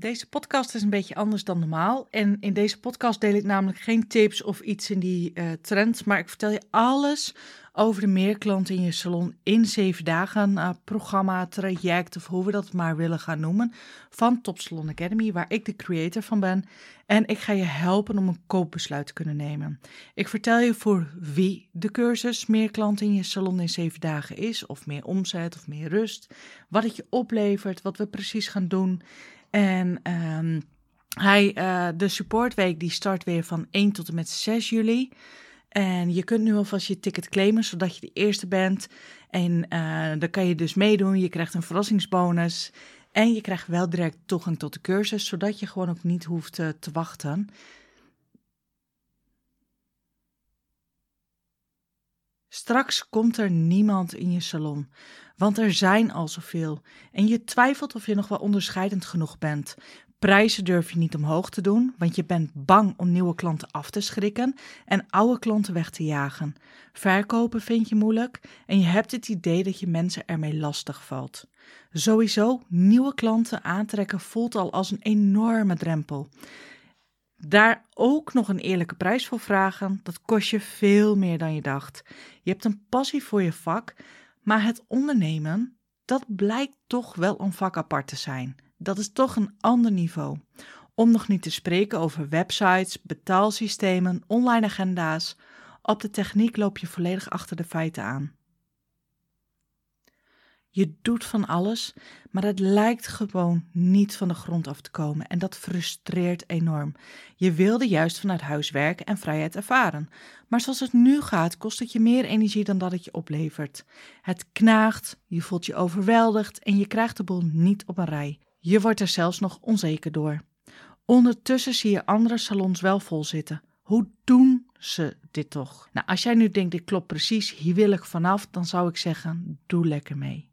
Deze podcast is een beetje anders dan normaal. En in deze podcast deel ik namelijk geen tips of iets in die trend. Maar ik vertel je alles over de meerklanten in je salon in 7 dagen. Programma, traject of hoe we dat maar willen gaan noemen. Van Top Salon Academy, waar ik de creator van ben. En ik ga je helpen om een koopbesluit te kunnen nemen. Ik vertel je voor wie de cursus meerklanten in je salon in 7 dagen is. Of meer omzet of meer rust. Wat het je oplevert, wat we precies gaan doen. En de supportweek die start weer van 1 tot en met 6 juli. En je kunt nu alvast je ticket claimen, zodat je de eerste bent. En dan kan je dus meedoen. Je krijgt een verrassingsbonus. En je krijgt wel direct toegang tot de cursus, zodat je gewoon ook niet hoeft te wachten. Straks komt er niemand in je salon, want er zijn al zoveel en je twijfelt of je nog wel onderscheidend genoeg bent. Prijzen durf je niet omhoog te doen, want je bent bang om nieuwe klanten af te schrikken en oude klanten weg te jagen. Verkopen vind je moeilijk en je hebt het idee dat je mensen ermee lastig valt. Sowieso, nieuwe klanten aantrekken voelt al als een enorme drempel. Daar ook nog een eerlijke prijs voor vragen, dat kost je veel meer dan je dacht. Je hebt een passie voor je vak, maar het ondernemen, dat blijkt toch wel een vak apart te zijn. Dat is toch een ander niveau. Om nog niet te spreken over websites, betaalsystemen, online agenda's. Op de techniek loop je volledig achter de feiten aan. Je doet van alles, maar het lijkt gewoon niet van de grond af te komen en dat frustreert enorm. Je wilde juist vanuit huis werken en vrijheid ervaren, maar zoals het nu gaat kost het je meer energie dan dat het je oplevert. Het knaagt, je voelt je overweldigd en je krijgt de boel niet op een rij. Je wordt er zelfs nog onzeker door. Ondertussen zie je andere salons wel vol zitten. Hoe doen ze dit toch? Nou, als jij nu denkt, dit klopt precies, hier wil ik vanaf, dan zou ik zeggen, doe lekker mee.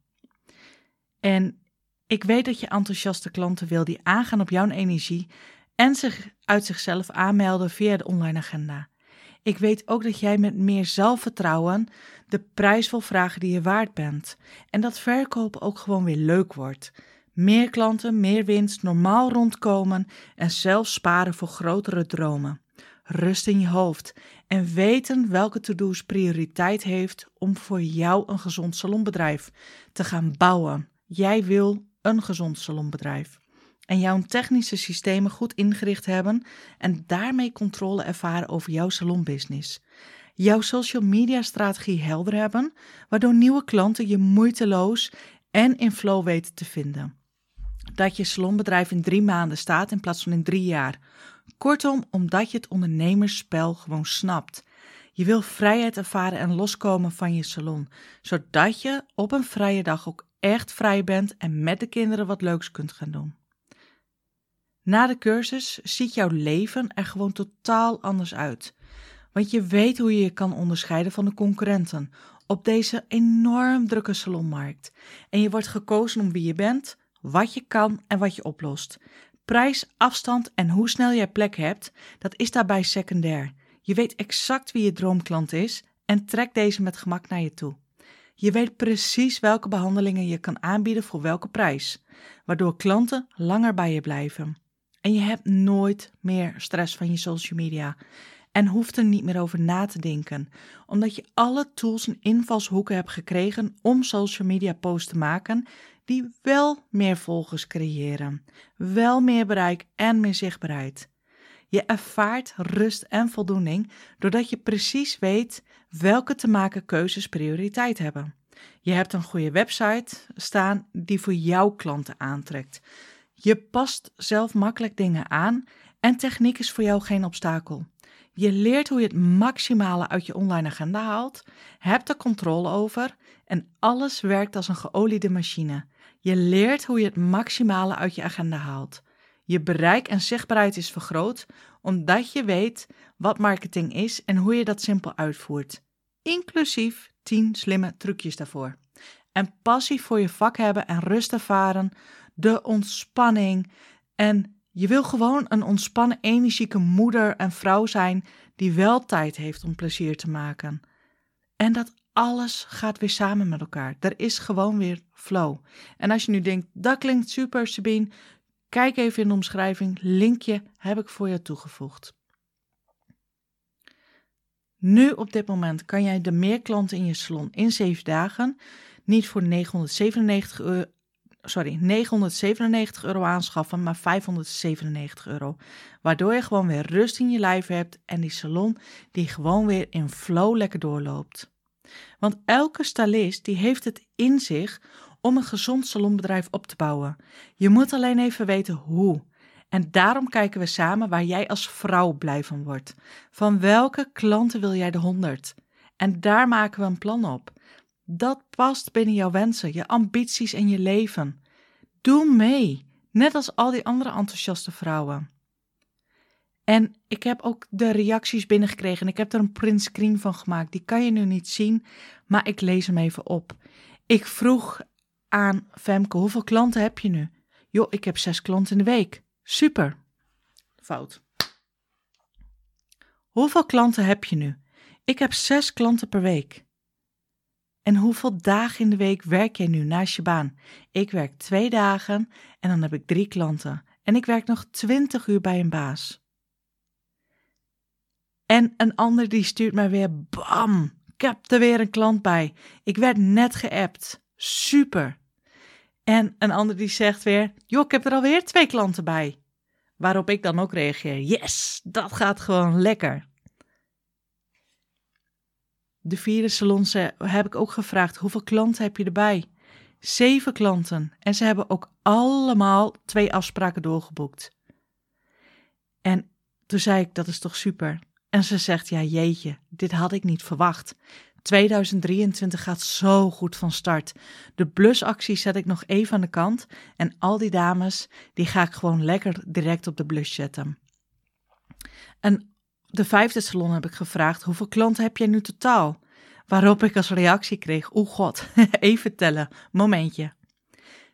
En ik weet dat je enthousiaste klanten wil die aangaan op jouw energie en zich uit zichzelf aanmelden via de online agenda. Ik weet ook dat jij met meer zelfvertrouwen de prijs wil vragen die je waard bent. En dat verkopen ook gewoon weer leuk wordt. Meer klanten, meer winst, normaal rondkomen en zelf sparen voor grotere dromen. Rust in je hoofd en weten welke to-do's prioriteit heeft om voor jou een gezond salonbedrijf te gaan bouwen. Jij wil een gezond salonbedrijf en jouw technische systemen goed ingericht hebben en daarmee controle ervaren over jouw salonbusiness. Jouw social media strategie helder hebben, waardoor nieuwe klanten je moeiteloos en in flow weten te vinden. Dat je salonbedrijf in 3 maanden staat in plaats van in 3 jaar. Kortom, omdat je het ondernemersspel gewoon snapt. Je wil vrijheid ervaren en loskomen van je salon, zodat je op een vrije dag ook echt vrij bent en met de kinderen wat leuks kunt gaan doen. Na de cursus ziet jouw leven er gewoon totaal anders uit. Want je weet hoe je je kan onderscheiden van de concurrenten op deze enorm drukke salonmarkt. En je wordt gekozen om wie je bent, wat je kan en wat je oplost. Prijs, afstand en hoe snel jij plek hebt, dat is daarbij secundair. Je weet exact wie je droomklant is en trekt deze met gemak naar je toe. Je weet precies welke behandelingen je kan aanbieden voor welke prijs, waardoor klanten langer bij je blijven. En je hebt nooit meer stress van je social media en hoeft er niet meer over na te denken, omdat je alle tools en invalshoeken hebt gekregen om social media posts te maken die wel meer volgers creëren, wel meer bereik en meer zichtbaarheid. Je ervaart rust en voldoening doordat je precies weet welke te maken keuzes prioriteit hebben. Je hebt een goede website staan die voor jouw klanten aantrekt. Je past zelf makkelijk dingen aan en techniek is voor jou geen obstakel. Je leert hoe je het maximale uit je online agenda haalt, hebt er controle over en alles werkt als een geoliede machine. Je leert hoe je het maximale uit je agenda haalt. Je bereik en zichtbaarheid is vergroot omdat je weet wat marketing is en hoe je dat simpel uitvoert. Inclusief 10 slimme trucjes daarvoor. En passie voor je vak hebben en rust ervaren, de ontspanning. En je wil gewoon een ontspannen, energieke moeder en vrouw zijn die wel tijd heeft om plezier te maken. En dat alles gaat weer samen met elkaar. Er is gewoon weer flow. En als je nu denkt, dat klinkt super, Sabine, Kijk even in de omschrijving, linkje heb ik voor je toegevoegd. Nu op dit moment kan jij de meer klanten in je salon in 7 dagen niet voor €997 aanschaffen, maar €597. Waardoor je gewoon weer rust in je lijf hebt en die salon die gewoon weer in flow lekker doorloopt. Want elke stylist die heeft het in zich om een gezond salonbedrijf op te bouwen. Je moet alleen even weten hoe. En daarom kijken we samen waar jij als vrouw blij van wordt. Van welke klanten wil jij de 100? En daar maken we een plan op. Dat past binnen jouw wensen, je ambities en je leven. Doe mee, net als al die andere enthousiaste vrouwen. En ik heb ook de reacties binnengekregen en ik heb er een printscreen van gemaakt. Die kan je nu niet zien, maar ik lees hem even op. Ik vroeg aan Femke, hoeveel klanten heb je nu? Joh, ik heb 6 klanten in de week. Super. Fout. Hoeveel klanten heb je nu? Ik heb 6 klanten per week. En hoeveel dagen in de week werk jij nu naast je baan? Ik werk 2 dagen en dan heb ik 3 klanten. En ik werk nog 20 uur bij een baas. En een ander die stuurt mij weer, bam, ik heb er weer een klant bij. Ik werd net geappt. Super. En een ander die zegt weer, joh, ik heb er alweer 2 klanten bij. Waarop ik dan ook reageer, yes, dat gaat gewoon lekker. De 4e salon heb ik ook gevraagd, hoeveel klanten heb je erbij? 7 klanten. En ze hebben ook allemaal 2 afspraken doorgeboekt. En toen zei ik, dat is toch super. En ze zegt, ja jeetje, dit had ik niet verwacht. 2023 gaat zo goed van start. De blusactie zet ik nog even aan de kant. En al die dames, die ga ik gewoon lekker direct op de blus zetten. En de 5e salon heb ik gevraagd, hoeveel klanten heb jij nu totaal? Waarop ik als reactie kreeg, oh god, even tellen, momentje.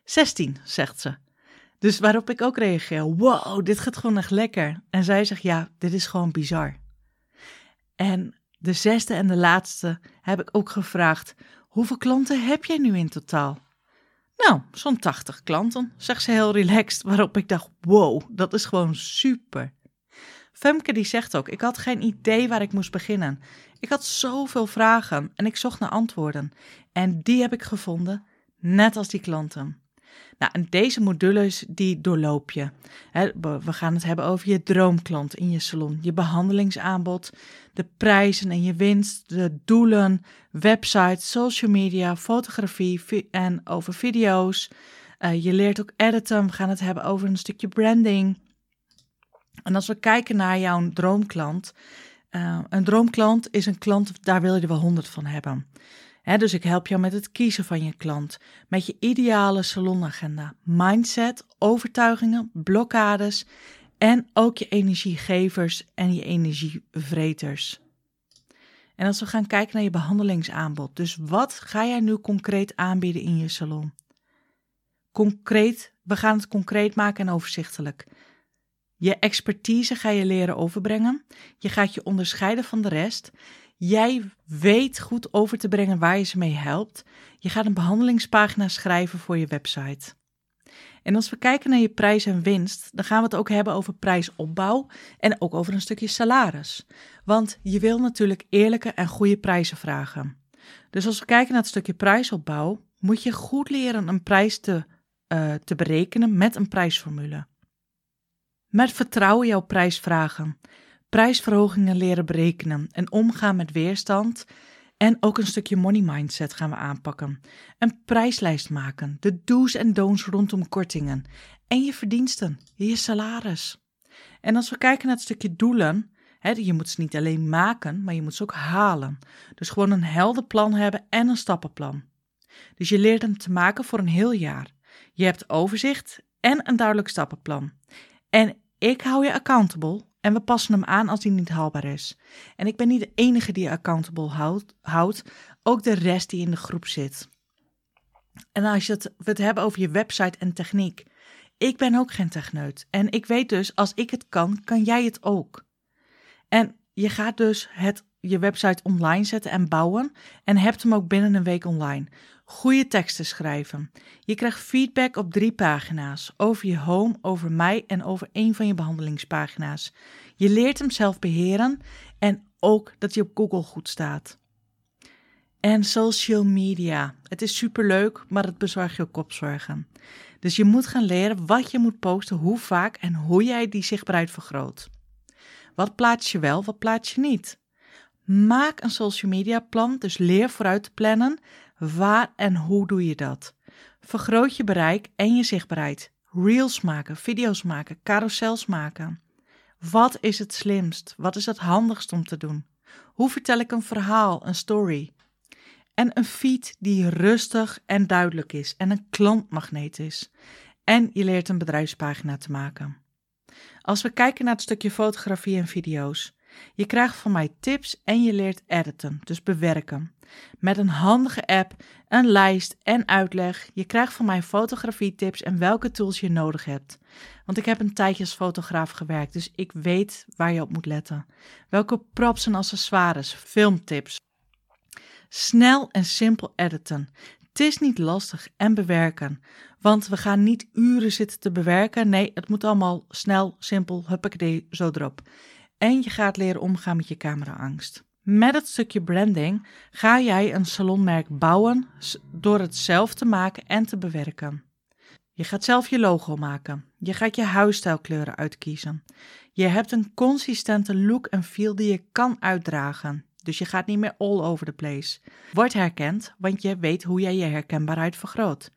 16, zegt ze. Dus waarop ik ook reageer, wow, dit gaat gewoon echt lekker. En zij zegt, ja, dit is gewoon bizar. En de 6e en de laatste heb ik ook gevraagd, hoeveel klanten heb jij nu in totaal? Nou, zo'n 80 klanten, zegt ze heel relaxed, waarop ik dacht, wow, dat is gewoon super. Femke die zegt ook, ik had geen idee waar ik moest beginnen. Ik had zoveel vragen en ik zocht naar antwoorden. En die heb ik gevonden, net als die klanten. Nou, en deze modules die doorloop je. We gaan het hebben over je droomklant in je salon, je behandelingsaanbod, de prijzen en je winst, de doelen, website, social media, fotografie en over video's. Je leert ook editen, we gaan het hebben over een stukje branding. En als we kijken naar jouw droomklant, een droomklant is een klant, daar wil je er wel 100 van hebben. He, dus ik help jou met het kiezen van je klant, met je ideale salonagenda, mindset, overtuigingen, blokkades en ook je energiegevers en je energievreters. En als we gaan kijken naar je behandelingsaanbod, dus wat ga jij nu concreet aanbieden in je salon? Concreet, we gaan het concreet maken en overzichtelijk. Je expertise ga je leren overbrengen. Je gaat je onderscheiden van de rest. Jij weet goed over te brengen waar je ze mee helpt. Je gaat een behandelingspagina schrijven voor je website. En als we kijken naar je prijs en winst, dan gaan we het ook hebben over prijsopbouw en ook over een stukje salaris. Want je wil natuurlijk eerlijke en goede prijzen vragen. Dus als we kijken naar het stukje prijsopbouw, moet je goed leren een prijs te berekenen met een prijsformule. Met vertrouwen jouw prijs vragen, prijsverhogingen leren berekenen en omgaan met weerstand en ook een stukje money mindset gaan we aanpakken. Een prijslijst maken, de do's en don'ts rondom kortingen en je verdiensten, je salaris. En als we kijken naar het stukje doelen, je moet ze niet alleen maken, maar je moet ze ook halen. Dus gewoon een helder plan hebben en een stappenplan. Dus je leert hem te maken voor een heel jaar. Je hebt overzicht en een duidelijk stappenplan. En ik hou je accountable en we passen hem aan als die niet haalbaar is. En ik ben niet de enige die je accountable houdt, ook de rest die in de groep zit. En als we het hebben over je website en techniek. Ik ben ook geen techneut en ik weet dus als ik het kan, kan jij het ook. En je gaat dus je website online zetten en bouwen en hebt hem ook binnen een week online. Goede teksten schrijven. Je krijgt feedback op 3 pagina's. Over je home, over mij en over één van je behandelingspagina's. Je leert hem zelf beheren en ook dat je op Google goed staat. En social media. Het is superleuk, maar het bezorgt je kopzorgen. Dus je moet gaan leren wat je moet posten, hoe vaak en hoe jij die zichtbaarheid vergroot. Wat plaats je wel, wat plaats je niet? Maak een social media plan, dus leer vooruit te plannen. Waar en hoe doe je dat? Vergroot je bereik en je zichtbaarheid. Reels maken, video's maken, carousels maken. Wat is het slimst? Wat is het handigst om te doen? Hoe vertel ik een verhaal, een story? En een feed die rustig en duidelijk is en een klantmagneet is. En je leert een bedrijfspagina te maken. Als we kijken naar het stukje fotografie en video's. Je krijgt van mij tips en je leert editen, dus bewerken. Met een handige app, een lijst en uitleg. Je krijgt van mij fotografietips en welke tools je nodig hebt. Want ik heb een tijdje als fotograaf gewerkt, dus ik weet waar je op moet letten. Welke props en accessoires, filmtips. Snel en simpel editen. Het is niet lastig en bewerken, want we gaan niet uren zitten te bewerken. Nee, het moet allemaal snel, simpel, huppakee, zo erop. En je gaat leren omgaan met je cameraangst. Met het stukje branding ga jij een salonmerk bouwen door het zelf te maken en te bewerken. Je gaat zelf je logo maken. Je gaat je huisstijlkleuren uitkiezen. Je hebt een consistente look en feel die je kan uitdragen. Dus je gaat niet meer all over the place. Word herkend, want je weet hoe jij je herkenbaarheid vergroot.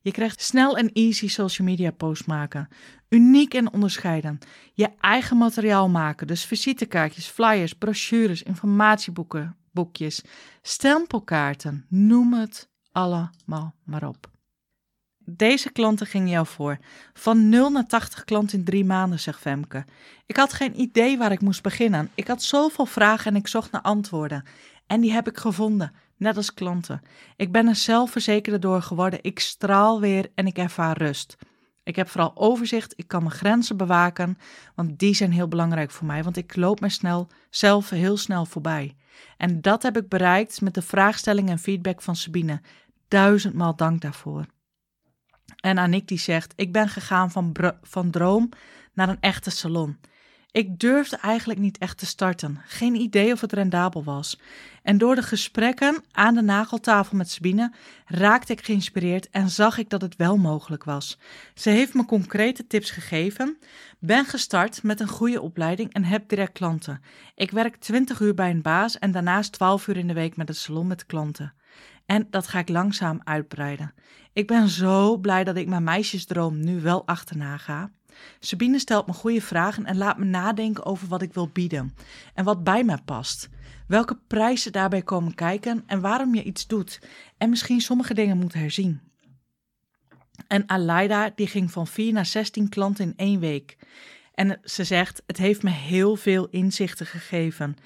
Je krijgt snel en easy social media posts maken. Uniek en onderscheiden. Je eigen materiaal maken. Dus visitekaartjes, flyers, brochures, informatieboeken, boekjes, stempelkaarten. Noem het allemaal maar op. Deze klanten gingen jou voor. Van 0 naar 80 klanten in 3 maanden, zegt Femke. Ik had geen idee waar ik moest beginnen. Ik had zoveel vragen en ik zocht naar antwoorden. En die heb ik gevonden. Net als klanten. Ik ben er zelfverzekerder door geworden. Ik straal weer en ik ervaar rust. Ik heb vooral overzicht. Ik kan mijn grenzen bewaken. Want die zijn heel belangrijk voor mij. Want ik loop me zelf heel snel voorbij. En dat heb ik bereikt met de vraagstelling en feedback van Sabine. 1000-maal dank daarvoor. En Aniek die zegt, ik ben gegaan van droom naar een echte salon. Ik durfde eigenlijk niet echt te starten. Geen idee of het rendabel was. En door de gesprekken aan de nageltafel met Sabine raakte ik geïnspireerd en zag ik dat het wel mogelijk was. Ze heeft me concrete tips gegeven. Ben gestart met een goede opleiding en heb direct klanten. Ik werk 20 uur bij een baas en daarnaast 12 uur in de week met het salon met klanten. En dat ga ik langzaam uitbreiden. Ik ben zo blij dat ik mijn meisjesdroom nu wel achterna ga. Sabine stelt me goede vragen en laat me nadenken over wat ik wil bieden en wat bij mij past. Welke prijzen daarbij komen kijken en waarom je iets doet en misschien sommige dingen moet herzien. En Alayda die ging van 4 naar 16 klanten in 1 week. En ze zegt, het heeft me heel veel inzichten gegeven.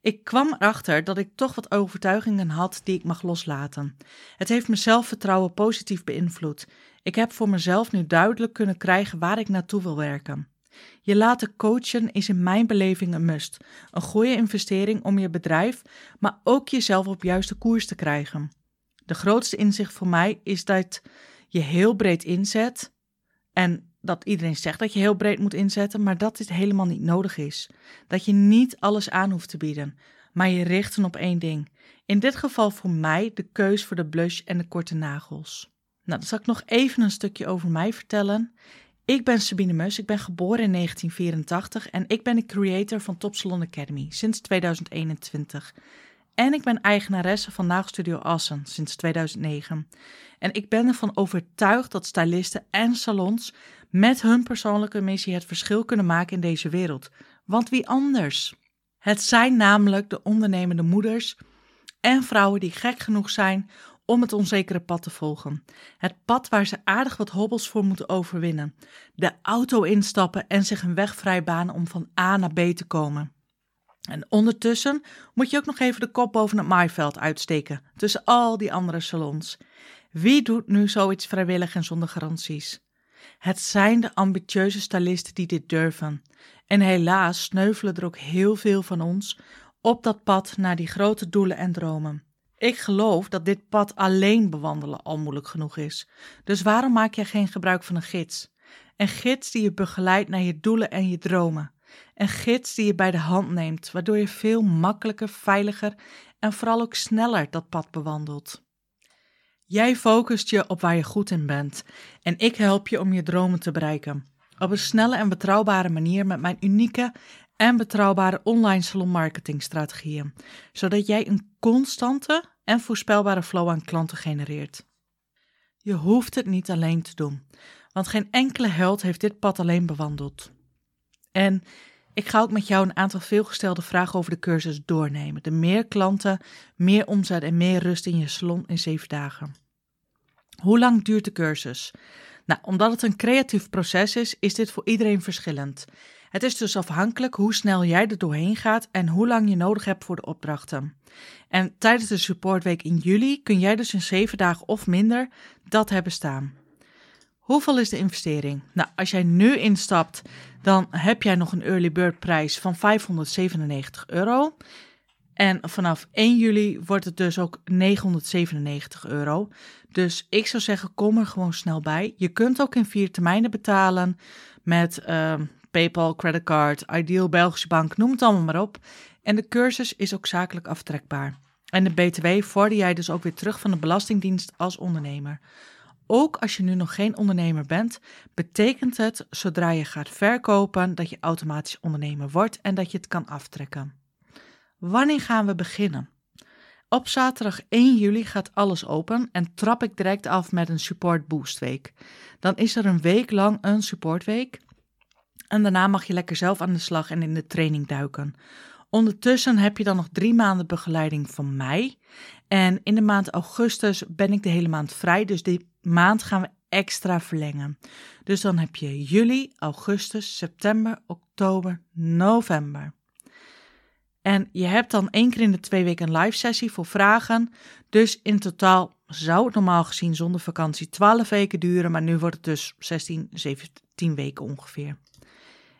Ik kwam erachter dat ik toch wat overtuigingen had die ik mag loslaten. Het heeft mijn zelfvertrouwen positief beïnvloed. Ik heb voor mezelf nu duidelijk kunnen krijgen waar ik naartoe wil werken. Je laten coachen is in mijn beleving een must. Een goede investering om je bedrijf, maar ook jezelf op juiste koers te krijgen. De grootste inzicht voor mij is dat je heel breed inzet. En dat iedereen zegt dat je heel breed moet inzetten, maar dat dit helemaal niet nodig is. Dat je niet alles aan hoeft te bieden, maar je richten op 1 ding. In dit geval voor mij de keus voor de blush en de korte nagels. Nou, dan zal ik nog even een stukje over mij vertellen. Ik ben Sabine Mus, ik ben geboren in 1984 en ik ben de creator van Top Salon Academy sinds 2021. En ik ben eigenaresse van Naagstudio Assen sinds 2009. En ik ben ervan overtuigd dat stylisten en salons met hun persoonlijke missie het verschil kunnen maken in deze wereld. Want wie anders? Het zijn namelijk de ondernemende moeders en vrouwen die gek genoeg zijn om het onzekere pad te volgen. Het pad waar ze aardig wat hobbels voor moeten overwinnen. De auto instappen en zich een weg vrij banen om van A naar B te komen. En ondertussen moet je ook nog even de kop boven het maaiveld uitsteken, tussen al die andere salons. Wie doet nu zoiets vrijwillig en zonder garanties? Het zijn de ambitieuze stylisten die dit durven. En helaas sneuvelen er ook heel veel van ons op dat pad naar die grote doelen en dromen. Ik geloof dat dit pad alleen bewandelen al moeilijk genoeg is. Dus waarom maak jij geen gebruik van een gids? Een gids die je begeleidt naar je doelen en je dromen. Een gids die je bij de hand neemt, waardoor je veel makkelijker, veiliger en vooral ook sneller dat pad bewandelt. Jij focust je op waar je goed in bent en ik help je om je dromen te bereiken. Op een snelle en betrouwbare manier met mijn unieke en betrouwbare online salonmarketingstrategieën, zodat jij een constante en voorspelbare flow aan klanten genereert. Je hoeft het niet alleen te doen, want geen enkele held heeft dit pad alleen bewandeld. En ik ga ook met jou een aantal veelgestelde vragen over de cursus doornemen. De meer klanten, meer omzet en meer rust in je salon in 7 dagen. Hoe lang duurt de cursus? Nou, omdat het een creatief proces is, is dit voor iedereen verschillend. Het is dus afhankelijk hoe snel jij er doorheen gaat en hoe lang je nodig hebt voor de opdrachten. En tijdens de supportweek in juli kun jij dus in 7 dagen of minder dat hebben staan. Hoeveel is de investering? Nou, als jij nu instapt, dan heb jij nog een early bird prijs van €597. En vanaf 1 juli wordt het dus ook €997. Dus ik zou zeggen, kom er gewoon snel bij. Je kunt ook in 4 termijnen betalen met PayPal, creditcard, Ideal, Belgische Bank, noem het allemaal maar op. En de cursus is ook zakelijk aftrekbaar. En de BTW vorder jij dus ook weer terug van de Belastingdienst als ondernemer. Ook als je nu nog geen ondernemer bent, betekent het zodra je gaat verkopen dat je automatisch ondernemer wordt en dat je het kan aftrekken. Wanneer gaan we beginnen? Op zaterdag 1 juli gaat alles open en trap ik direct af met een Support Boostweek. Dan is er een week lang een supportweek en daarna mag je lekker zelf aan de slag en in de training duiken. Ondertussen heb je dan nog 3 maanden begeleiding van mij. En in de maand augustus ben ik de hele maand vrij, dus die maand gaan we extra verlengen. Dus dan heb je juli, augustus, september, oktober, november. En je hebt dan 1 keer in de 2 weken een live sessie voor vragen. Dus in totaal zou het normaal gezien zonder vakantie 12 weken duren, maar nu wordt het dus 16, 17 weken ongeveer.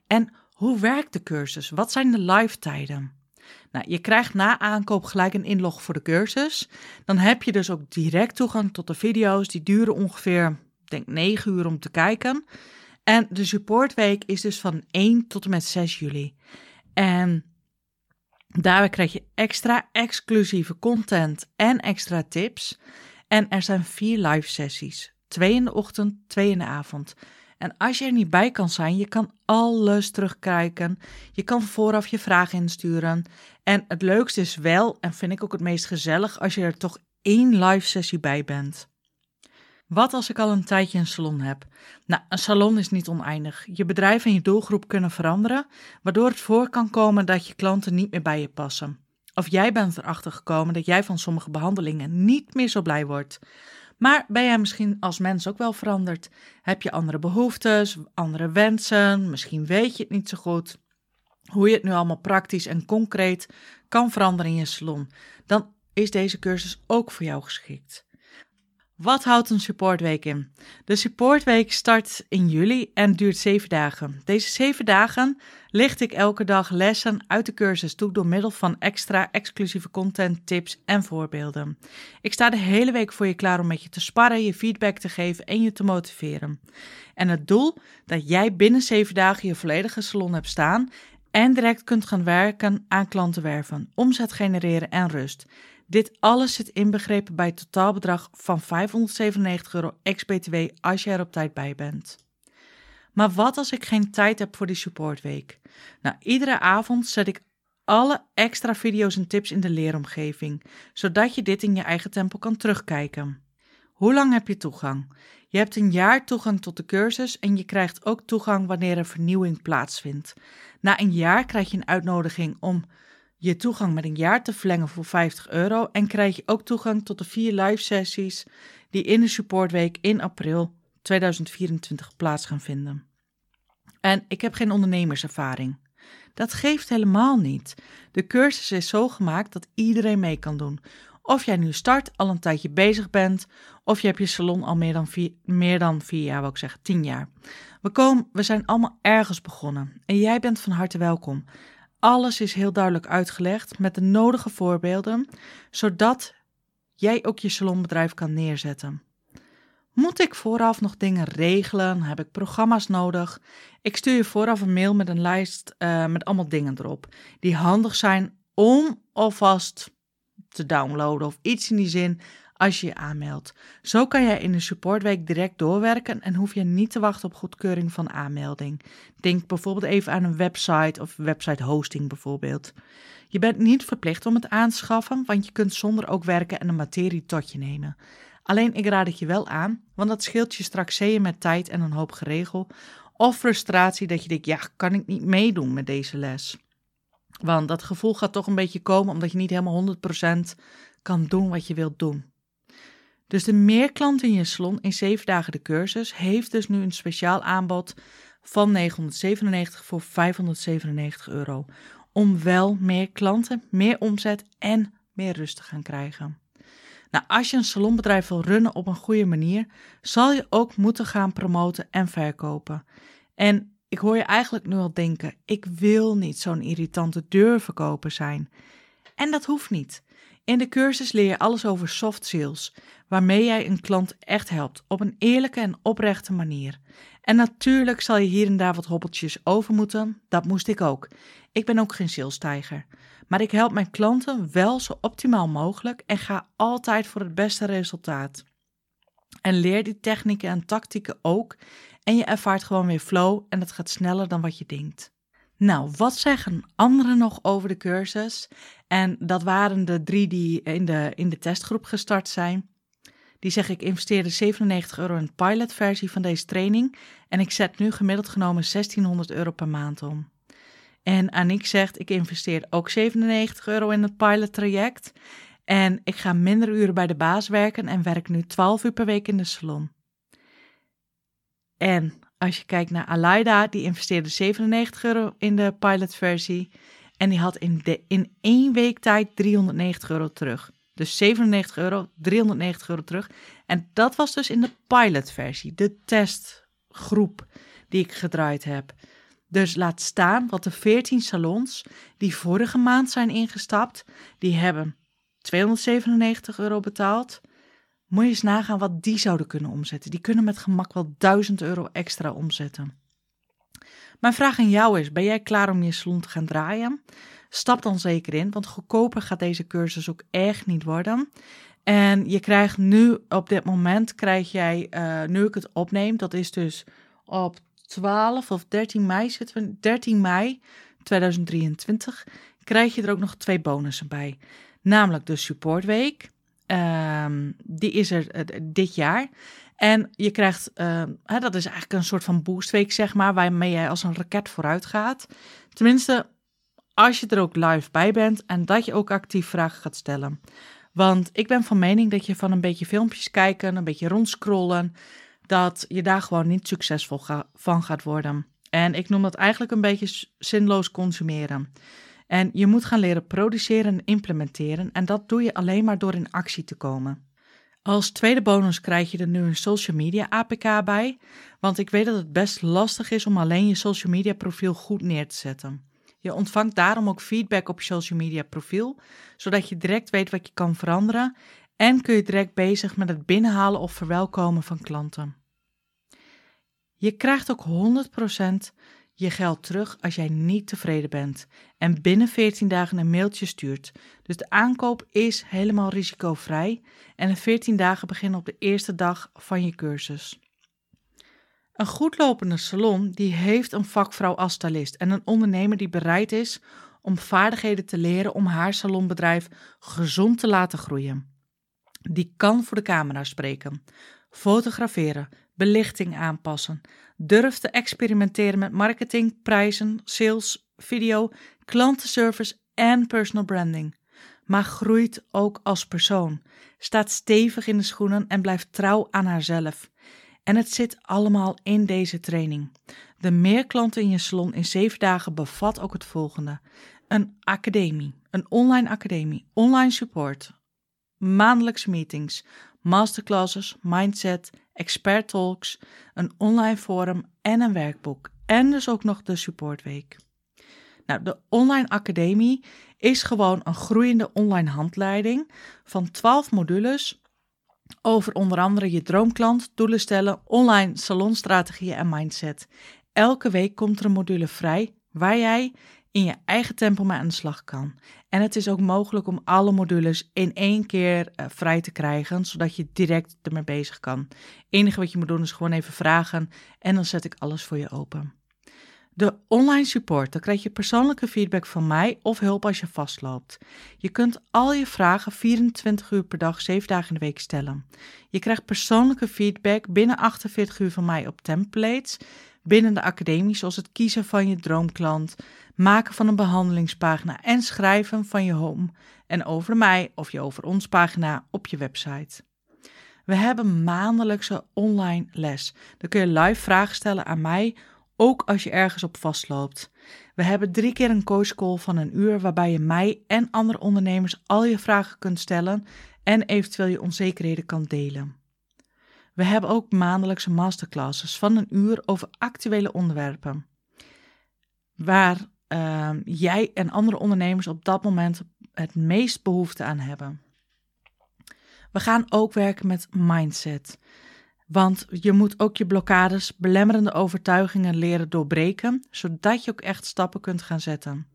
En hoe werkt de cursus? Wat zijn de live tijden? Nou, je krijgt na aankoop gelijk een inlog voor de cursus. Dan heb je dus ook direct toegang tot de video's. Die duren ongeveer, ik denk 9 uur om te kijken. En de supportweek is dus van 1 tot en met 6 juli. En daarbij krijg je extra exclusieve content en extra tips. En er zijn 4 live sessies. 2 in de ochtend, 2 in de avond. En als je er niet bij kan zijn, je kan alles terugkijken. Je kan vooraf je vragen insturen. En het leukste is wel, en vind ik ook het meest gezellig, als je er toch 1 live sessie bij bent. Wat als ik al een tijdje een salon heb? Nou, een salon is niet oneindig. Je bedrijf en je doelgroep kunnen veranderen, waardoor het voor kan komen dat je klanten niet meer bij je passen. Of jij bent erachter gekomen dat jij van sommige behandelingen niet meer zo blij wordt. Maar ben jij misschien als mens ook wel veranderd? Heb je andere behoeftes, andere wensen? Misschien weet je het niet zo goed. Hoe je het nu allemaal praktisch en concreet kan veranderen in je salon. Dan is deze cursus ook voor jou geschikt. Wat houdt een supportweek in? De supportweek start in juli en duurt 7 dagen. Deze 7 dagen licht ik elke dag lessen uit de cursus toe door middel van extra exclusieve content, tips en voorbeelden. Ik sta de hele week voor je klaar om met je te sparren, je feedback te geven en je te motiveren. En het doel dat jij binnen 7 dagen je volledige salon hebt staan en direct kunt gaan werken aan klanten werven, omzet genereren en rust. Dit alles zit inbegrepen bij het totaalbedrag van €597 ex-BTW als je er op tijd bij bent. Maar wat als ik geen tijd heb voor die supportweek? Nou, iedere avond zet ik alle extra video's en tips in de leeromgeving, zodat je dit in je eigen tempo kan terugkijken. Hoe lang heb je toegang? Je hebt 1 jaar toegang tot de cursus en je krijgt ook toegang wanneer er vernieuwing plaatsvindt. Na 1 jaar krijg je een uitnodiging om je toegang met 1 jaar te verlengen voor €50 en krijg je ook toegang tot de 4 live sessies die in de supportweek in april 2024 plaats gaan vinden. En ik heb geen ondernemerservaring. Dat geeft helemaal niet. De cursus is zo gemaakt dat iedereen mee kan doen. Of jij nu start, al een tijdje bezig bent, of je hebt je salon al meer dan vier jaar, wou ik zeggen, 10 jaar. We zijn allemaal ergens begonnen en jij bent van harte welkom. Alles is heel duidelijk uitgelegd met de nodige voorbeelden, zodat jij ook je salonbedrijf kan neerzetten. Moet ik vooraf nog dingen regelen? Heb ik programma's nodig? Ik stuur je vooraf een mail met een lijst met allemaal dingen erop. Die handig zijn om alvast te downloaden of iets in die zin als je je aanmeldt. Zo kan jij in de supportweek direct doorwerken en hoef je niet te wachten op goedkeuring van aanmelding. Denk bijvoorbeeld even aan een website of website hosting bijvoorbeeld. Je bent niet verplicht om het aanschaffen, want je kunt zonder ook werken en de materie tot je nemen. Alleen ik raad het je wel aan, want dat scheelt je straks zeeën met tijd en een hoop geregel. Of frustratie dat je denkt, ja, kan ik niet meedoen met deze les? Want dat gevoel gaat toch een beetje komen omdat je niet helemaal 100% kan doen wat je wilt doen. Dus de meer klanten in je salon in 7 dagen de cursus heeft dus nu een speciaal aanbod van 997 voor €597. Om wel meer klanten, meer omzet en meer rust te gaan krijgen. Nou, als je een salonbedrijf wil runnen op een goede manier, zal je ook moeten gaan promoten en verkopen. En ik hoor je eigenlijk nu al denken, ik wil niet zo'n irritante deurverkoper zijn. En dat hoeft niet. In de cursus leer je alles over soft sales, waarmee jij een klant echt helpt op een eerlijke en oprechte manier. En natuurlijk zal je hier en daar wat hobbeltjes over moeten, dat moest ik ook. Ik ben ook geen salestijger, maar ik help mijn klanten wel zo optimaal mogelijk en ga altijd voor het beste resultaat. En leer die technieken en tactieken ook en je ervaart gewoon weer flow en het gaat sneller dan wat je denkt. Nou, wat zeggen anderen nog over de cursus? En dat waren de 3 die in de testgroep gestart zijn. Die zeg ik investeerde €97 in de pilotversie van deze training. En ik zet nu gemiddeld genomen €1.600 per maand om. En Aniek zegt, ik investeer ook €97 in het pilottraject. En ik ga minder uren bij de baas werken en werk nu 12 uur per week in de salon. En als je kijkt naar Alayda, die investeerde €97 in de pilotversie. En die had in 1 week tijd €390 terug. Dus €97, €390 terug. En dat was dus in de pilotversie, de testgroep die ik gedraaid heb. Dus laat staan wat de 14 salons die vorige maand zijn ingestapt, die hebben €297 betaald. Moet je eens nagaan wat die zouden kunnen omzetten. Die kunnen met gemak wel €1.000 extra omzetten. Mijn vraag aan jou is, ben jij klaar om je salon te gaan draaien? Stap dan zeker in, want goedkoper gaat deze cursus ook echt niet worden. En je krijgt nu, op dit moment krijg jij, nu ik het opneem, dat is dus op 12 of 13 mei, 13 mei 2023, krijg je er ook nog 2 bonussen bij. Namelijk de supportweek. Die is er dit jaar. En je krijgt, dat is eigenlijk een soort van boostweek, zeg maar, waarmee jij als een raket vooruit gaat. Tenminste, als je er ook live bij bent en dat je ook actief vragen gaat stellen. Want ik ben van mening dat je van een beetje filmpjes kijken, een beetje rondscrollen, dat je daar gewoon niet succesvol van gaat worden. En ik noem dat eigenlijk een beetje zinloos consumeren. En je moet gaan leren produceren en implementeren. En dat doe je alleen maar door in actie te komen. Als tweede bonus krijg je er nu een social media APK bij. Want ik weet dat het best lastig is om alleen je social media profiel goed neer te zetten. Je ontvangt daarom ook feedback op je social media profiel. Zodat je direct weet wat je kan veranderen. En kun je direct bezig met het binnenhalen of verwelkomen van klanten. Je krijgt ook 100% je geld terug als jij niet tevreden bent en binnen 14 dagen een mailtje stuurt. Dus de aankoop is helemaal risicovrij en de 14 dagen beginnen op de eerste dag van je cursus. Een goedlopende salon die heeft een vakvrouw als stylist en een ondernemer die bereid is om vaardigheden te leren om haar salonbedrijf gezond te laten groeien. Die kan voor de camera spreken, fotograferen, belichting aanpassen, durf te experimenteren met marketing, prijzen, sales, video, klantenservice en personal branding. Maar groeit ook als persoon, staat stevig in de schoenen en blijft trouw aan haarzelf. En het zit allemaal in deze training. De meer klanten in je salon in 7 dagen bevat ook het volgende. Een academie, een online academie, online support, maandelijkse meetings, masterclasses, mindset, expert talks, een online forum en een werkboek. En dus ook nog de supportweek. Nou, de Online Academie is gewoon een groeiende online handleiding van 12 modules over onder andere je droomklant, doelen stellen, online salonstrategieën en mindset. Elke week komt er een module vrij waar jij in je eigen tempo mee aan de slag kan. En het is ook mogelijk om alle modules in één keer vrij te krijgen, zodat je direct ermee bezig kan. Het enige wat je moet doen is gewoon even vragen en dan zet ik alles voor je open. De online support, dan krijg je persoonlijke feedback van mij of hulp als je vastloopt. Je kunt al je vragen 24 uur per dag, 7 dagen in de week stellen. Je krijgt persoonlijke feedback binnen 48 uur van mij op templates, binnen de academie zoals het kiezen van je droomklant, maken van een behandelingspagina en schrijven van je home en over mij of je over ons pagina op je website. We hebben maandelijkse online les. Dan kun je live vragen stellen aan mij, ook als je ergens op vastloopt. We hebben 3 keer een coachcall van een uur waarbij je mij en andere ondernemers al je vragen kunt stellen en eventueel je onzekerheden kan delen. We hebben ook maandelijkse masterclasses van een uur over actuele onderwerpen, waar jij en andere ondernemers op dat moment het meest behoefte aan hebben. We gaan ook werken met mindset. Want je moet ook je blokkades, belemmerende overtuigingen leren doorbreken, zodat je ook echt stappen kunt gaan zetten.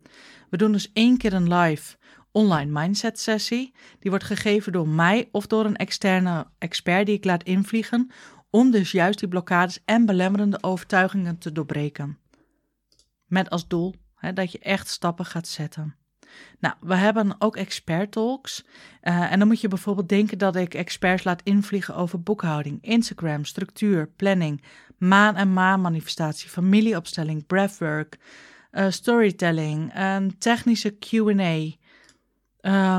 We doen dus 1 keer een live online mindset sessie. Die wordt gegeven door mij of door een externe expert die ik laat invliegen, om dus juist die blokkades en belemmerende overtuigingen te doorbreken. Met als doel dat je echt stappen gaat zetten. Nou, we hebben ook expert talks. En dan moet je bijvoorbeeld denken dat ik experts laat invliegen over boekhouding, Instagram, structuur, planning, maan- en maanmanifestatie, familieopstelling, breathwork, storytelling, een technische Q&A.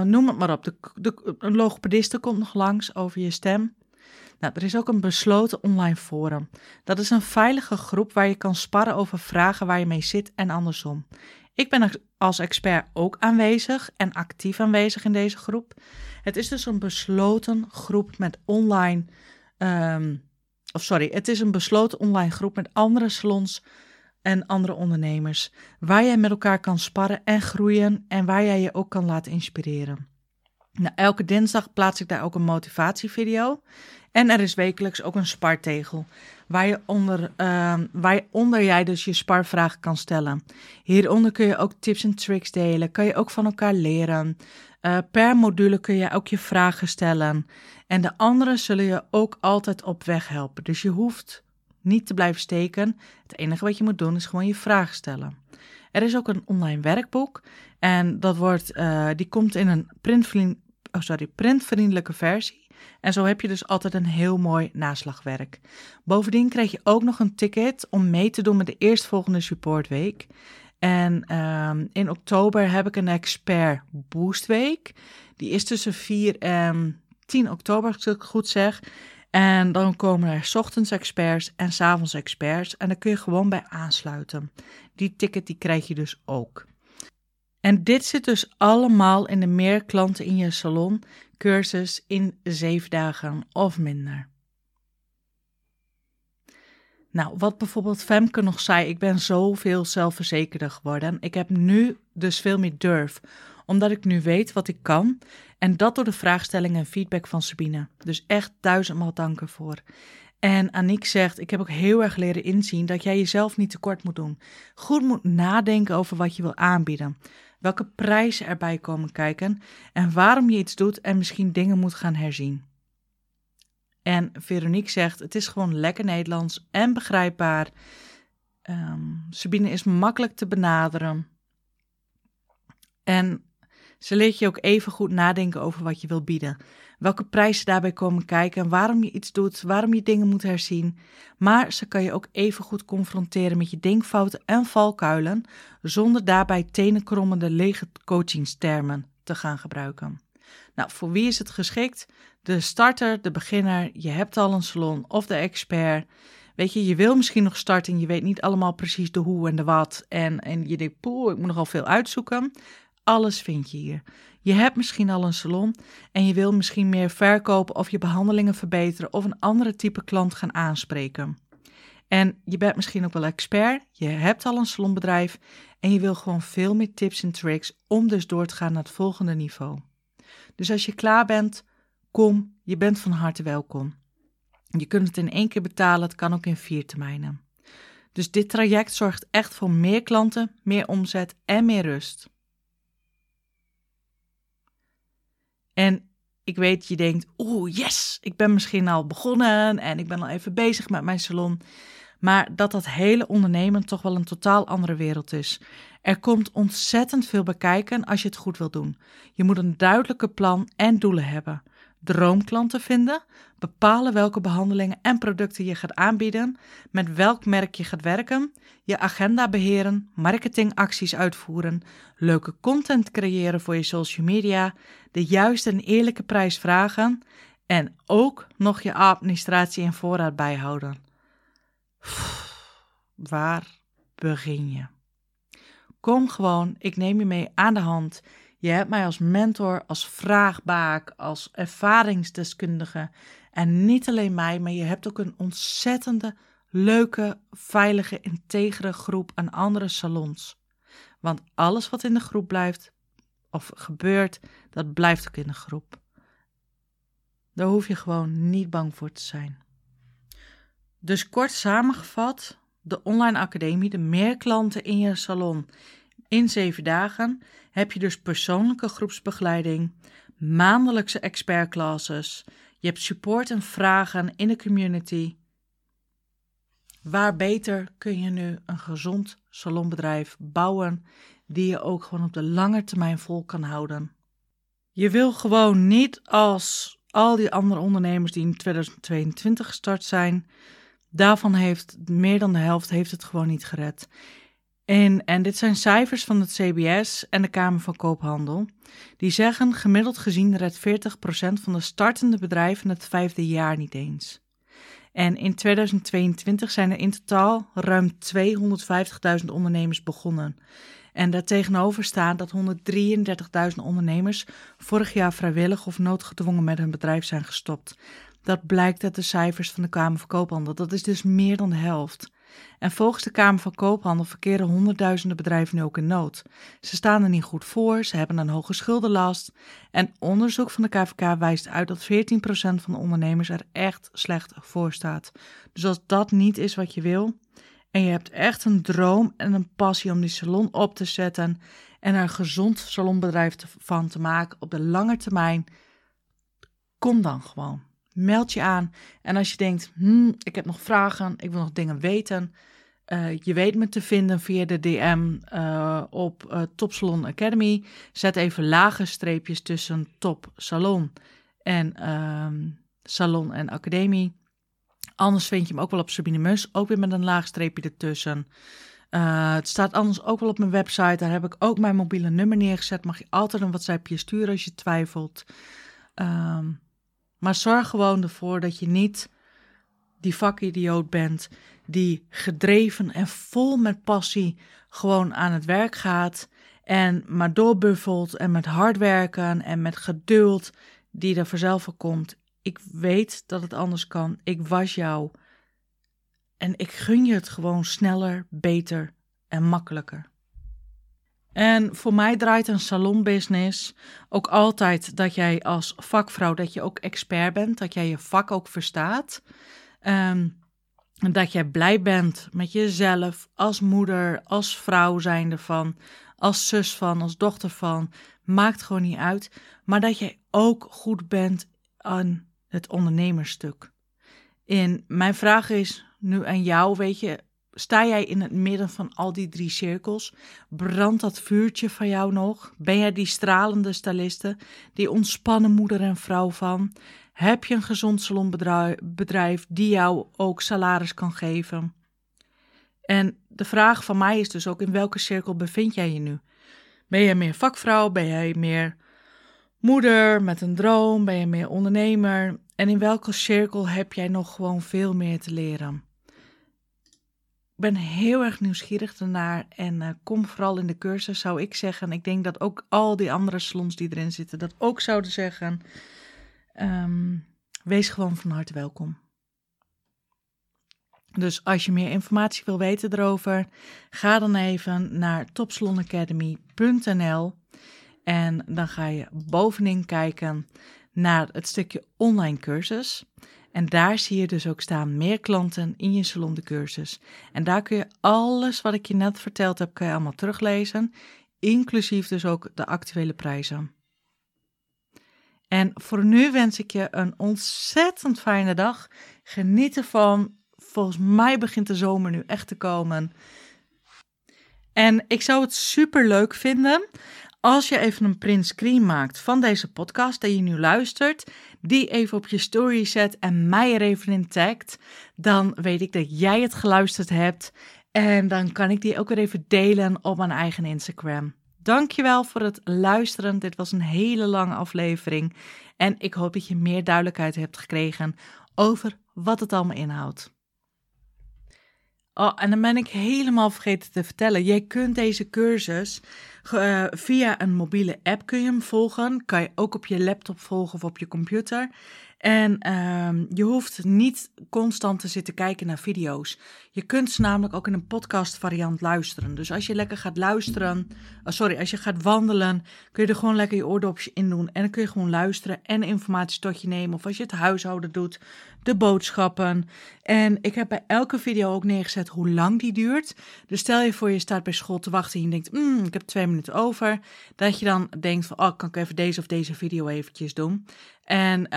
Noem het maar op. Een logopediste komt nog langs over je stem. Nou, er is ook een besloten online forum. Dat is een veilige groep waar je kan sparren over vragen waar je mee zit en andersom. Ik ben als expert ook aanwezig en actief aanwezig in deze groep. Het is dus een besloten groep met online... het is een besloten online groep met andere salons en andere ondernemers, waar jij met elkaar kan sparren en groeien en waar jij je ook kan laten inspireren. Nou, elke dinsdag plaats ik daar ook een motivatievideo. En er is wekelijks ook een spartegel, waaronder jij dus je sparvraag kan stellen. Hieronder kun je ook tips en tricks delen, kan je ook van elkaar leren. Per module kun je ook je vragen stellen. En de anderen zullen je ook altijd op weg helpen. Dus je hoeft niet te blijven steken. Het enige wat je moet doen is gewoon je vragen stellen. Er is ook een online werkboek en dat die komt in een printvriendelijke versie. En zo heb je dus altijd een heel mooi naslagwerk. Bovendien krijg je ook nog een ticket om mee te doen met de eerstvolgende supportweek. En in oktober heb ik een Expert Boostweek. Die is tussen 4 en 10 oktober, als ik het goed zeg. En dan komen er 's ochtends experts en 's avonds experts. En daar kun je gewoon bij aansluiten. Die ticket die krijg je dus ook. En dit zit dus allemaal in de meer klanten in je salon cursus in 7 dagen of minder. Nou, wat bijvoorbeeld Femke nog zei, ik ben zoveel zelfverzekerder geworden. Ik heb nu dus veel meer durf, omdat ik nu weet wat ik kan. En dat door de vraagstellingen en feedback van Sabine. Dus echt 1000-maal dank ervoor. En Aniek zegt, ik heb ook heel erg leren inzien dat jij jezelf niet tekort moet doen. Goed moet nadenken over wat je wil aanbieden. Welke prijzen erbij komen kijken. En waarom je iets doet en misschien dingen moet gaan herzien. En Veronique zegt, het is gewoon lekker Nederlands en begrijpbaar. Sabine is makkelijk te benaderen. En ze leert je ook even goed nadenken over wat je wil bieden. Welke prijzen daarbij komen kijken en waarom je iets doet, waarom je dingen moet herzien. Maar ze kan je ook even goed confronteren met je denkfouten en valkuilen, zonder daarbij tenenkrommende lege coachingstermen te gaan gebruiken. Nou, voor wie is het geschikt? De starter, de beginner, je hebt al een salon of de expert. Weet je wil misschien nog starten en je weet niet allemaal precies de hoe en de wat. En je denkt, ik moet nogal veel uitzoeken. Alles vind je hier. Je hebt misschien al een salon en je wil misschien meer verkopen of je behandelingen verbeteren of een andere type klant gaan aanspreken. En je bent misschien ook wel expert, je hebt al een salonbedrijf en je wil gewoon veel meer tips en tricks om dus door te gaan naar het volgende niveau. Dus als je klaar bent, kom, je bent van harte welkom. Je kunt het in 1 keer betalen, het kan ook in 4 termijnen. Dus dit traject zorgt echt voor meer klanten, meer omzet en meer rust. En ik weet, je denkt, oeh yes, ik ben misschien al begonnen en ik ben al even bezig met mijn salon. Maar dat hele ondernemen toch wel een totaal andere wereld is. Er komt ontzettend veel bij kijken als je het goed wil doen. Je moet een duidelijke plan en doelen hebben. Droomklanten vinden, bepalen welke behandelingen en producten je gaat aanbieden, met welk merk je gaat werken, je agenda beheren, marketingacties uitvoeren, leuke content creëren voor je social media, de juiste en eerlijke prijs vragen en ook nog je administratie en voorraad bijhouden. Waar begin je? Kom gewoon, ik neem je mee aan de hand. Je hebt mij als mentor, als vraagbaak, als ervaringsdeskundige. En niet alleen mij, maar je hebt ook een ontzettende, leuke, veilige, integere groep aan andere salons. Want alles wat in de groep blijft, of gebeurt, dat blijft ook in de groep. Daar hoef je gewoon niet bang voor te zijn. Dus kort samengevat, de online academie, de meer klanten in je salon. In 7 dagen heb je dus persoonlijke groepsbegeleiding, maandelijkse expertclasses, je hebt support en vragen in de community. Waar beter kun je nu een gezond salonbedrijf bouwen die je ook gewoon op de lange termijn vol kan houden? Je wil gewoon niet als al die andere ondernemers die in 2022 gestart zijn, daarvan heeft meer dan de helft heeft het gewoon niet gered. En dit zijn cijfers van het CBS en de Kamer van Koophandel. Die zeggen gemiddeld gezien redt 40% van de startende bedrijven het 5e jaar niet eens. En in 2022 zijn er in totaal ruim 250.000 ondernemers begonnen. En daartegenover staat dat 133.000 ondernemers vorig jaar vrijwillig of noodgedwongen met hun bedrijf zijn gestopt. Dat blijkt uit de cijfers van de Kamer van Koophandel. Dat is dus meer dan de helft. En volgens de Kamer van Koophandel verkeren honderdduizenden bedrijven nu ook in nood. Ze staan er niet goed voor, ze hebben een hoge schuldenlast. En onderzoek van de KVK wijst uit dat 14% van de ondernemers er echt slecht voor staat. Dus als dat niet is wat je wil en je hebt echt een droom en een passie om die salon op te zetten en er een gezond salonbedrijf van te maken op de lange termijn, kom dan gewoon. Meld je aan en als je denkt, ik heb nog vragen, ik wil nog dingen weten. Je weet me te vinden via de DM op Top Salon Academy. Zet even lage streepjes tussen Top Salon en Salon en Academie. Anders vind je hem ook wel op Sabine Mus, ook weer met een laag streepje ertussen. Het staat anders ook wel op mijn website, daar heb ik ook mijn mobiele nummer neergezet. Mag je altijd een WhatsAppje sturen als je twijfelt. Maar zorg gewoon ervoor dat je niet die vakidioot bent die gedreven en vol met passie gewoon aan het werk gaat en maar doorbuffelt en met hard werken en met geduld die er vanzelf voor komt. Ik weet dat het anders kan. Ik was jou en ik gun je het gewoon sneller, beter en makkelijker. En voor mij draait een salonbusiness ook altijd dat jij als vakvrouw, dat je ook expert bent, dat jij je vak ook verstaat. Dat jij blij bent met jezelf als moeder, als vrouw zijnde van, als zus van, als dochter van. Maakt gewoon niet uit. Maar dat jij ook goed bent aan het ondernemersstuk. En mijn vraag is nu aan jou, weet je, sta jij in het midden van al die 3 cirkels? Brandt dat vuurtje van jou nog? Ben jij die stralende styliste, die ontspannen moeder en vrouw van? Heb je een gezond salonbedrijf die jou ook salaris kan geven? En de vraag van mij is dus ook, in welke cirkel bevind jij je nu? Ben jij meer vakvrouw? Ben jij meer moeder met een droom? Ben je meer ondernemer? En in welke cirkel heb jij nog gewoon veel meer te leren? Ik ben heel erg nieuwsgierig daarnaar en kom vooral in de cursus, zou ik zeggen. Ik denk dat ook al die andere salons die erin zitten dat ook zouden zeggen. Wees gewoon van harte welkom. Dus als je meer informatie wil weten erover, ga dan even naar topsalonacademy.nl en dan ga je bovenin kijken naar het stukje online cursus. En daar zie je dus ook staan meer klanten in je salon de cursus. En daar kun je alles wat ik je net verteld heb, kan je allemaal teruglezen, inclusief dus ook de actuele prijzen. En voor nu wens ik je een ontzettend fijne dag. Geniet ervan. Volgens mij begint de zomer nu echt te komen. En ik zou het super leuk vinden als je even een print screen maakt van deze podcast die je nu luistert, die even op je story zet en mij er even in tagt. Dan weet ik dat jij het geluisterd hebt en dan kan ik die ook weer even delen op mijn eigen Instagram. Dankjewel voor het luisteren. Dit was een hele lange aflevering en ik hoop dat je meer duidelijkheid hebt gekregen over wat het allemaal inhoudt. Oh, en dan ben ik helemaal vergeten te vertellen. Jij kunt deze cursus via een mobiele app kun je hem volgen. Kan je ook op je laptop volgen of op je computer. En je hoeft niet constant te zitten kijken naar video's. Je kunt ze namelijk ook in een podcast variant luisteren. Dus als je lekker gaat als je gaat wandelen, kun je er gewoon lekker je oordopjes in doen. En dan kun je gewoon luisteren en informatie tot je nemen. Of als je het huishouden doet, de boodschappen. En ik heb bij elke video ook neergezet hoe lang die duurt. Dus stel je voor je staat bij school te wachten en je denkt, ik heb 2 minuten over. Dat je dan denkt van, kan ik even deze of deze video eventjes doen. En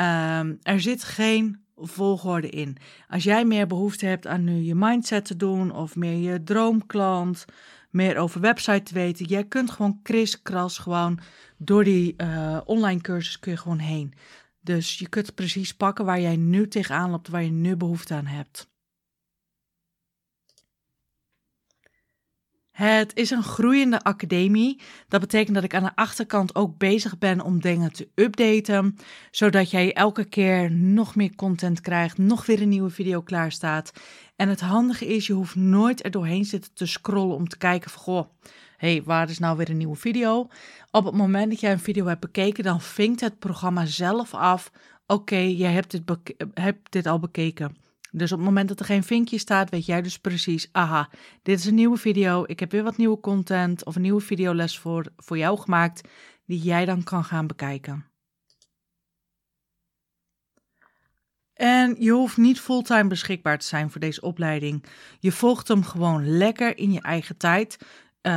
er zit geen volgorde in. Als jij meer behoefte hebt aan nu je mindset te doen of meer je droomklant, meer over website te weten, jij kunt gewoon kriskras gewoon door die online cursus kun je gewoon heen. Dus je kunt precies pakken waar jij nu tegenaan loopt, waar je nu behoefte aan hebt. Het is een groeiende academie. Dat betekent dat ik aan de achterkant ook bezig ben om dingen te updaten, zodat jij elke keer nog meer content krijgt, nog weer een nieuwe video klaarstaat. En het handige is, je hoeft nooit er doorheen zitten te scrollen om te kijken van, waar is nou weer een nieuwe video? Op het moment dat jij een video hebt bekeken, dan vinkt het programma zelf af, jij hebt dit al bekeken. Dus op het moment dat er geen vinkje staat, weet jij dus precies, dit is een nieuwe video, ik heb weer wat nieuwe content of een nieuwe videoles voor jou gemaakt, die jij dan kan gaan bekijken. En je hoeft niet fulltime beschikbaar te zijn voor deze opleiding. Je volgt hem gewoon lekker in je eigen tijd.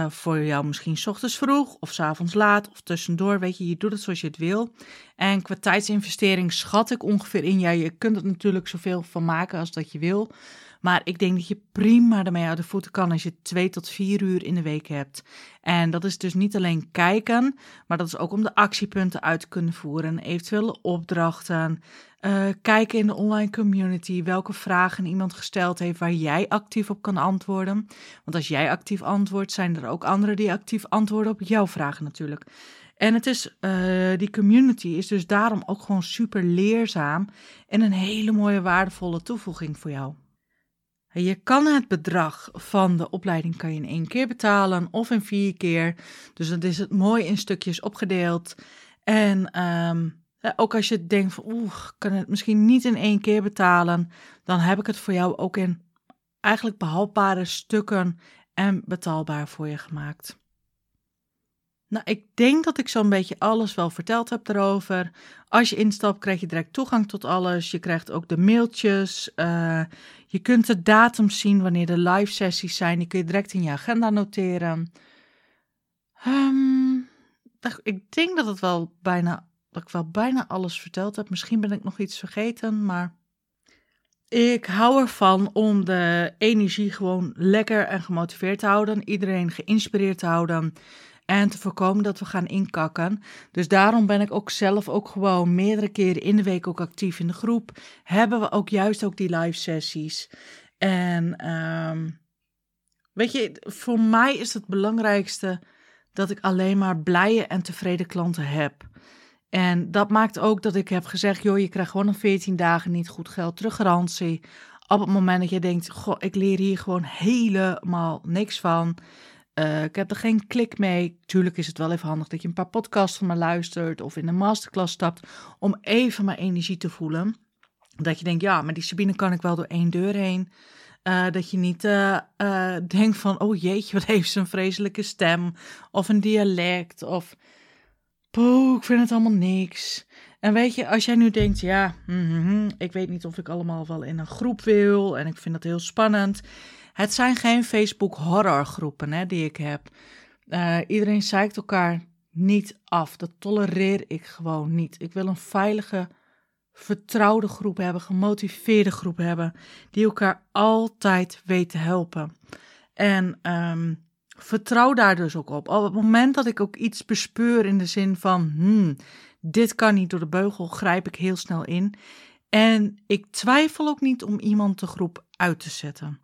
Voor jou misschien 's ochtends vroeg of 's avonds laat of tussendoor, je doet het zoals je het wil. En qua tijdsinvestering schat ik ongeveer in, je kunt er natuurlijk zoveel van maken als dat je wil. Maar ik denk dat je prima ermee uit de voeten kan als je 2 tot 4 uur in de week hebt. En dat is dus niet alleen kijken, maar dat is ook om de actiepunten uit te kunnen voeren, eventuele opdrachten, kijken in de online community, welke vragen iemand gesteld heeft waar jij actief op kan antwoorden. Want als jij actief antwoordt, zijn er ook anderen die actief antwoorden op jouw vragen natuurlijk. En het is, die community is dus daarom ook gewoon super leerzaam en een hele mooie waardevolle toevoeging voor jou. Je kan het bedrag van de opleiding kan je in 1 keer betalen of in 4 keer. Dus dat is het mooi in stukjes opgedeeld. En ook als je denkt van kan het misschien niet in 1 keer betalen, dan heb ik het voor jou ook in eigenlijk behapbare stukken en betaalbaar voor je gemaakt. Nou, ik denk dat ik zo'n beetje alles wel verteld heb erover. Als je instapt, krijg je direct toegang tot alles. Je krijgt ook de mailtjes. Je kunt de datum zien wanneer de live sessies zijn. Die kun je direct in je agenda noteren. Ik denk dat ik wel bijna alles verteld heb. Misschien ben ik nog iets vergeten, maar ik hou ervan om de energie gewoon lekker en gemotiveerd te houden. Iedereen geïnspireerd te houden. En te voorkomen dat we gaan inkakken. Dus daarom ben ik ook zelf ook gewoon meerdere keren in de week ook actief in de groep. Hebben we ook juist ook die live sessies. En voor mij is het belangrijkste dat ik alleen maar blije en tevreden klanten heb. En dat maakt ook dat ik heb gezegd, je krijgt gewoon een 14 dagen niet goed geld teruggarantie. Op het moment dat je denkt, ik leer hier gewoon helemaal niks van. Ik heb er geen klik mee. Tuurlijk is het wel even handig dat je een paar podcasts van me luistert of in een masterclass stapt om even mijn energie te voelen. Dat je denkt, maar die Sabine kan ik wel door 1 deur heen. Dat je niet denkt van, oh jeetje, wat heeft ze een vreselijke stem. Of een dialect. Of, poeh, ik vind het allemaal niks. En weet je, als jij nu denkt, ja, ik weet niet of ik allemaal wel in een groep wil. En ik vind dat heel spannend. Het zijn geen Facebook horrorgroepen die ik heb. Iedereen zeikt elkaar niet af. Dat tolereer ik gewoon niet. Ik wil een veilige, vertrouwde groep hebben, gemotiveerde groep hebben, die elkaar altijd weet te helpen. En vertrouw daar dus ook op. Op het moment dat ik ook iets bespeur in de zin van, dit kan niet door de beugel, grijp ik heel snel in. En ik twijfel ook niet om iemand de groep uit te zetten.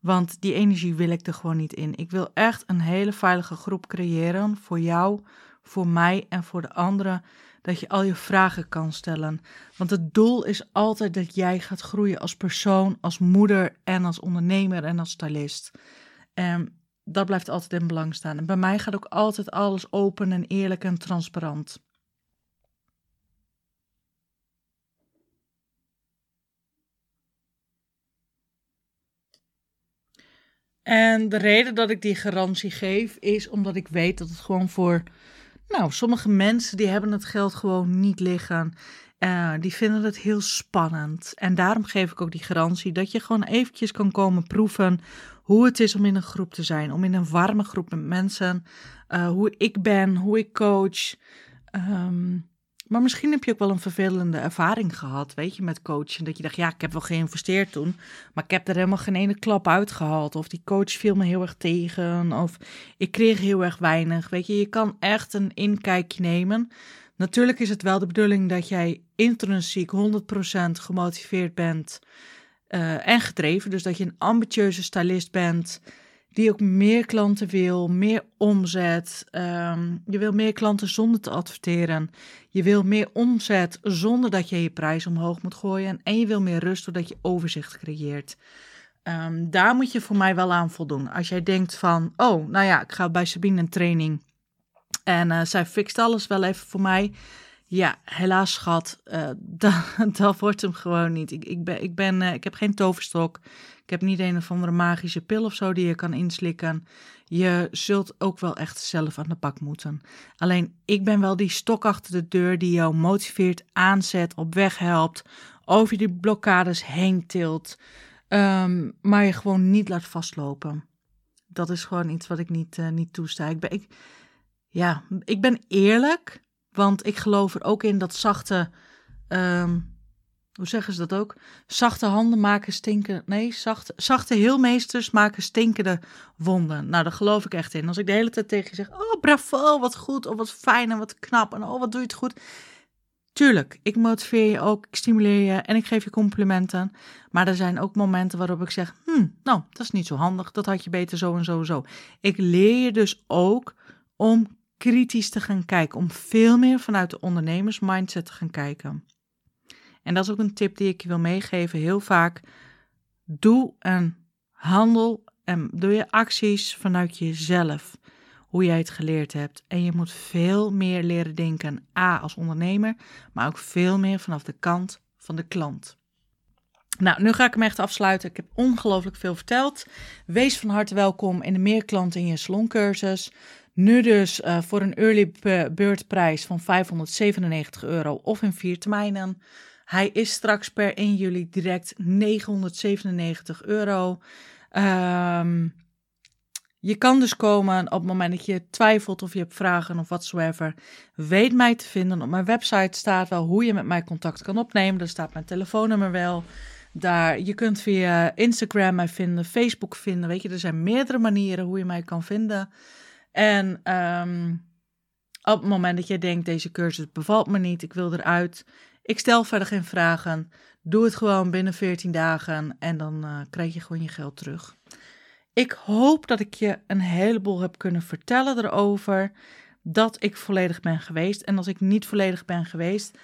Want die energie wil ik er gewoon niet in. Ik wil echt een hele veilige groep creëren voor jou, voor mij en voor de anderen. Dat je al je vragen kan stellen. Want het doel is altijd dat jij gaat groeien als persoon, als moeder en als ondernemer en als stylist. En dat blijft altijd in belang staan. En bij mij gaat ook altijd alles open en eerlijk en transparant. En de reden dat ik die garantie geef is omdat ik weet dat het gewoon voor... sommige mensen die hebben het geld gewoon niet liggen. Die vinden het heel spannend. En daarom geef ik ook die garantie dat je gewoon eventjes kan komen proeven hoe het is om in een groep te zijn. Om in een warme groep met mensen. Hoe ik ben, hoe ik coach. Maar misschien heb je ook wel een vervelende ervaring gehad, weet je, met coachen. Dat je dacht, ja, ik heb wel geïnvesteerd toen, maar ik heb er helemaal geen ene klap uitgehaald. Of die coach viel me heel erg tegen, of ik kreeg heel erg weinig. Weet je, je kan echt een inkijkje nemen. Natuurlijk is het wel de bedoeling dat jij intrinsiek 100% gemotiveerd bent en gedreven. Dus dat je een ambitieuze stylist bent die ook meer klanten wil, meer omzet. Je wil meer klanten zonder te adverteren. Je wil meer omzet zonder dat je je prijs omhoog moet gooien. En je wil meer rust doordat je overzicht creëert. Daar moet je voor mij wel aan voldoen. Als jij denkt van, oh, nou ja, ik ga bij Sabine een training. En zij fixt alles wel even voor mij. Ja, helaas schat, dat wordt hem gewoon niet. Ik heb geen toverstok. Ik heb niet een of andere magische pil of zo die je kan inslikken. Je zult ook wel echt zelf aan de bak moeten. Alleen, ik ben wel die stok achter de deur die jou motiveert, aanzet, op weg helpt, over die blokkades heen tilt, maar je gewoon niet laat vastlopen. Dat is gewoon iets wat ik niet toesta. Ik ben eerlijk, want ik geloof er ook in dat zachte... Hoe zeggen ze dat ook? Zachte handen maken stinken... Nee, zachte heelmeesters maken stinkende wonden. Nou, daar geloof ik echt in. Als ik de hele tijd tegen je zeg... Oh, bravo, wat goed. Oh, wat fijn en wat knap. En oh, wat doe je het goed. Tuurlijk, ik motiveer je ook. Ik stimuleer je en ik geef je complimenten. Maar er zijn ook momenten waarop ik zeg... dat is niet zo handig. Dat had je beter zo en zo en zo. Ik leer je dus ook om kritisch te gaan kijken. Om veel meer vanuit de ondernemersmindset te gaan kijken. En dat is ook een tip die ik je wil meegeven heel vaak. Doe een handel en doe je acties vanuit jezelf. Hoe jij het geleerd hebt. En je moet veel meer leren denken. Als ondernemer. Maar ook veel meer vanaf de kant van de klant. Nou, nu ga ik hem echt afsluiten. Ik heb ongelooflijk veel verteld. Wees van harte welkom in de Meer Klanten in je Saloncursus. Nu dus voor een early bird prijs van €597 of in 4 termijnen. Hij is straks per 1 juli direct €997. Je kan dus komen op het moment dat je twijfelt of je hebt vragen of whatsoever. Weet mij te vinden. Op mijn website staat wel hoe je met mij contact kan opnemen. Daar staat mijn telefoonnummer wel. Daar, je kunt via Instagram mij vinden, Facebook vinden. Weet je, er zijn meerdere manieren hoe je mij kan vinden. En op het moment dat jij denkt, deze cursus bevalt me niet, ik wil eruit... Ik stel verder geen vragen. Doe het gewoon binnen 14 dagen en dan krijg je gewoon je geld terug. Ik hoop dat ik je een heleboel heb kunnen vertellen erover. Dat ik volledig ben geweest. En als ik niet volledig ben geweest,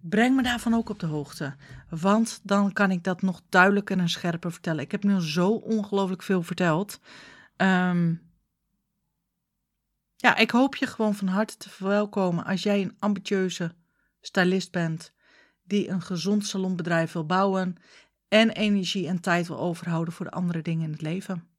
breng me daarvan ook op de hoogte. Want dan kan ik dat nog duidelijker en scherper vertellen. Ik heb nu zo ongelooflijk veel verteld. Ik hoop je gewoon van harte te verwelkomen als jij een ambitieuze... stylist bent, die een gezond salonbedrijf wil bouwen en energie en tijd wil overhouden voor de andere dingen in het leven.